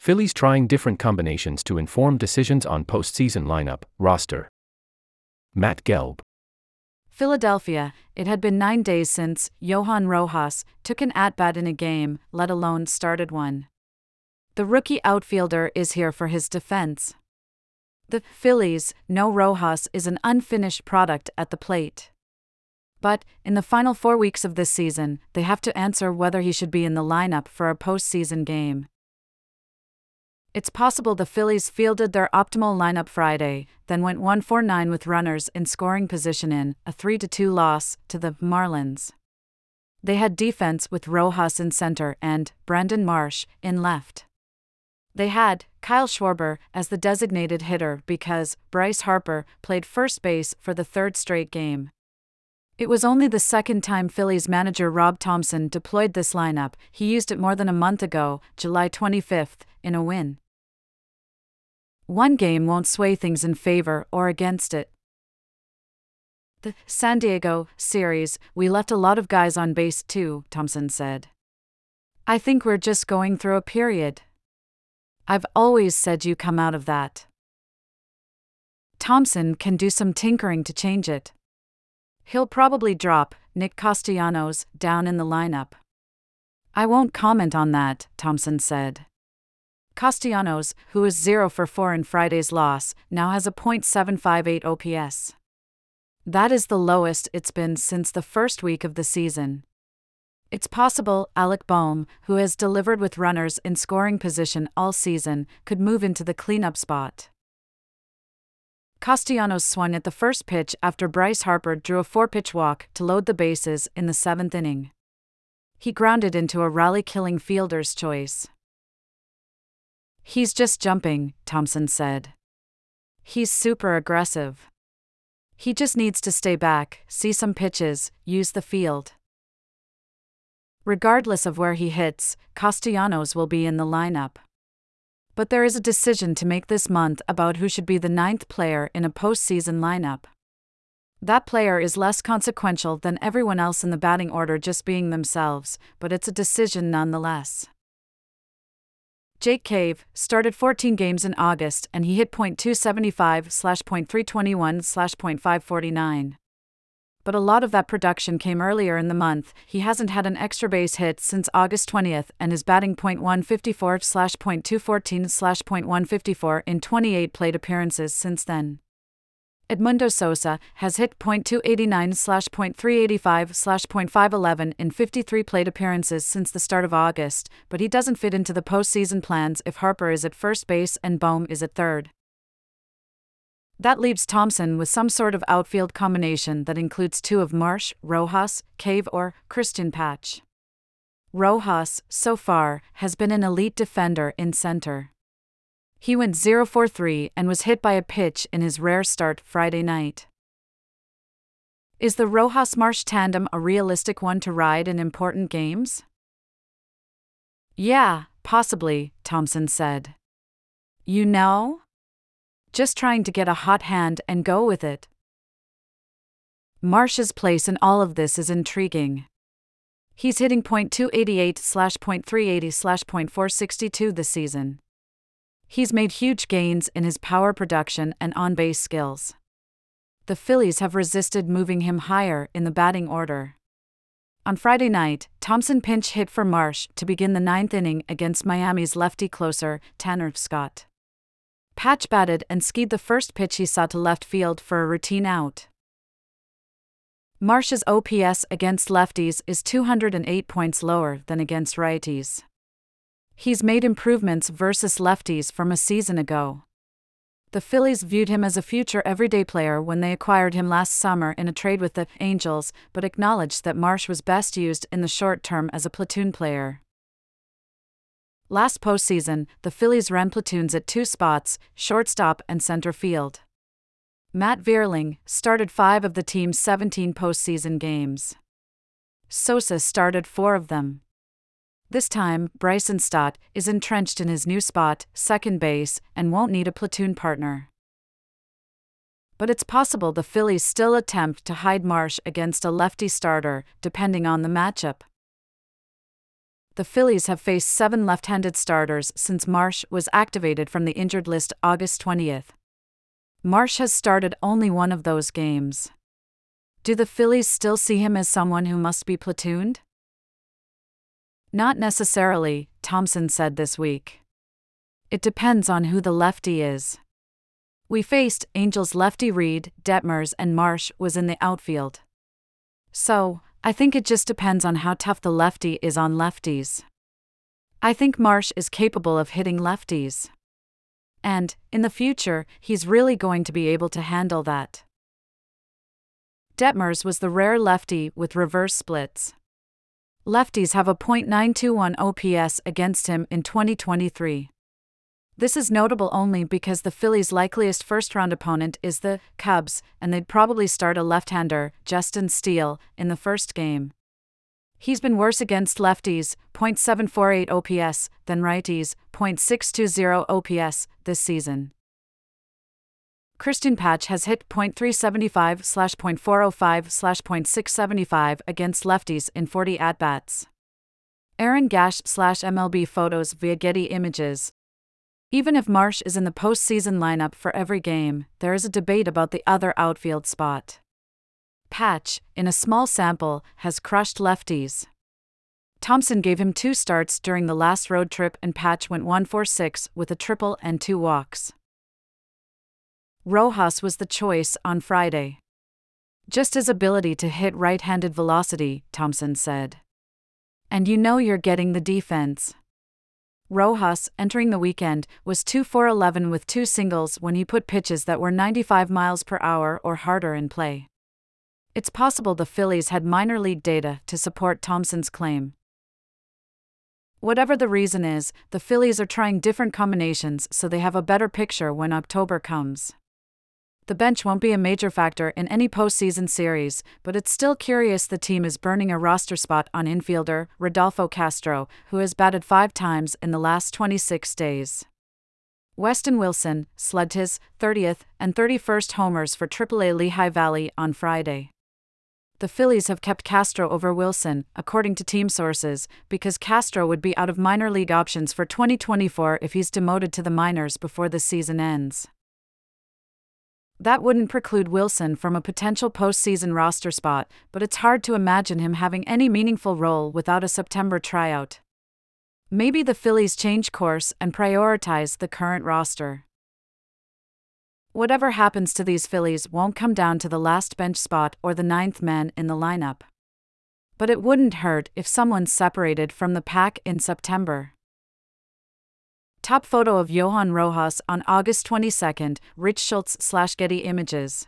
Phillies trying different combinations to inform decisions on postseason lineup, roster. Matt Gelb. Philadelphia, it had been 9 days since Johan Rojas took an at-bat in a game, let alone started one. The rookie outfielder is here for his defense. The Phillies know Rojas is an unfinished product at the plate. But, in the final 4 weeks of this season, they have to answer whether he should be in the lineup for a postseason game. It's possible the Phillies fielded their optimal lineup Friday, then went 1-4-9 with runners in scoring position in a 3-2 loss to the Marlins. They had defense with Rojas in center and Brandon Marsh in left. They had Kyle Schwarber as the designated hitter because Bryce Harper played first base for the third straight game. It was only the second time Phillies manager Rob Thompson deployed this lineup. He used it more than a month ago, July 25th, in a win. One game won't sway things in favor or against it. The San Diego series, we left a lot of guys on base too, Thompson said. I think we're just going through a period. I've always said you come out of that. Thompson can do some tinkering to change it. He'll probably drop Nick Castellanos down in the lineup. I won't comment on that, Thompson said. Castellanos, who is 0-for-4 in Friday's loss, now has a .758 OPS. That is the lowest it's been since the first week of the season. It's possible Alec Bohm, who has delivered with runners in scoring position all season, could move into the cleanup spot. Castellanos swung at the first pitch after Bryce Harper drew a 4-pitch walk to load the bases in the 7th inning. He grounded into a rally-killing fielder's choice. He's just jumping, Thompson said. He's super aggressive. He just needs to stay back, see some pitches, use the field. Regardless of where he hits, Castellanos will be in the lineup. But there is a decision to make this month about who should be the 9th player in a postseason lineup. That player is less consequential than everyone else in the batting order just being themselves, but it's a decision nonetheless. Jake Cave started 14 games in August and he hit .275/.321/.549. But a lot of that production came earlier in the month. He hasn't had an extra base hit since August 20th and is batting .154/.214/.154 in 28 plate appearances since then. Edmundo Sosa has hit .289/.385/.511 in 53 plate appearances since the start of August, but he doesn't fit into the postseason plans if Harper is at first base and Bohm is at third. That leaves Thompson with some sort of outfield combination that includes two of Marsh, Rojas, Cave or Christian Pache. Rojas, so far, has been an elite defender in center. He went 0-for-3 and was hit by a pitch in his rare start Friday night. Is the Rojas-Marsh tandem a realistic one to ride in important games? Yeah, possibly, Thompson said. You know? Just trying to get a hot hand and go with it. Marsh's place in all of this is intriguing. He's hitting .288/.380/.462 this season. He's made huge gains in his power production and on-base skills. The Phillies have resisted moving him higher in the batting order. On Friday night, Thompson pinch hit for Marsh to begin the 9th inning against Miami's lefty closer, Tanner Scott. Pache batted and skied the first pitch he saw to left field for a routine out. Marsh's OPS against lefties is 208 points lower than against righties. He's made improvements versus lefties from a season ago. The Phillies viewed him as a future everyday player when they acquired him last summer in a trade with the Angels, but acknowledged that Marsh was best used in the short term as a platoon player. Last postseason, the Phillies ran platoons at 2 spots, shortstop and center field. Matt Vierling started 5 of the team's 17 postseason games. Sosa started 4 of them. This time, Bryson Stott is entrenched in his new spot, second base, and won't need a platoon partner. But it's possible the Phillies still attempt to hide Marsh against a lefty starter, depending on the matchup. The Phillies have faced 7 left-handed starters since Marsh was activated from the injured list August 20. Marsh has started only one of those games. Do the Phillies still see him as someone who must be platooned? Not necessarily, Thompson said this week. It depends on who the lefty is. We faced Angels lefty Reed Detmers and Marsh was in the outfield. So, I think it just depends on how tough the lefty is on lefties. I think Marsh is capable of hitting lefties. And, in the future, he's really going to be able to handle that. Detmers was the rare lefty with reverse splits. Lefties have a .921 OPS against him in 2023. This is notable only because the Phillies' likeliest first-round opponent is the Cubs, and they'd probably start a left-hander, Justin Steele, in the first game. He's been worse against lefties, .748 OPS, than righties, .620 OPS, this season. Christian Pache has hit .375/.405/.675 against lefties in 40 at-bats. Aaron Gash/MLB photos via Getty Images. Even if Marsh is in the postseason lineup for every game, there is a debate about the other outfield spot. Pache, in a small sample, has crushed lefties. Thompson gave him 2 starts during the last road trip and Pache went 1-for-6 with a triple and 2 walks. Rojas was the choice on Friday. Just his ability to hit right-handed velocity, Thompson said. And you know you're getting the defense. Rojas, entering the weekend, was 2-for-11 with 2 singles when he put pitches that were 95 miles per hour or harder in play. It's possible the Phillies had minor league data to support Thompson's claim. Whatever the reason is, the Phillies are trying different combinations so they have a better picture when October comes. The bench won't be a major factor in any postseason series, but it's still curious the team is burning a roster spot on infielder Rodolfo Castro, who has batted 5 times in the last 26 days. Weston Wilson slugged his 30th and 31st homers for AAA Lehigh Valley on Friday. The Phillies have kept Castro over Wilson, according to team sources, because Castro would be out of minor league options for 2024 if he's demoted to the minors before the season ends. That wouldn't preclude Wilson from a potential postseason roster spot, but it's hard to imagine him having any meaningful role without a September tryout. Maybe the Phillies change course and prioritize the current roster. Whatever happens to these Phillies won't come down to the last bench spot or the 9th man in the lineup. But it wouldn't hurt if someone's separated from the pack in September. Top photo of Johan Rojas on August 22, Rich Schultz/Getty Images.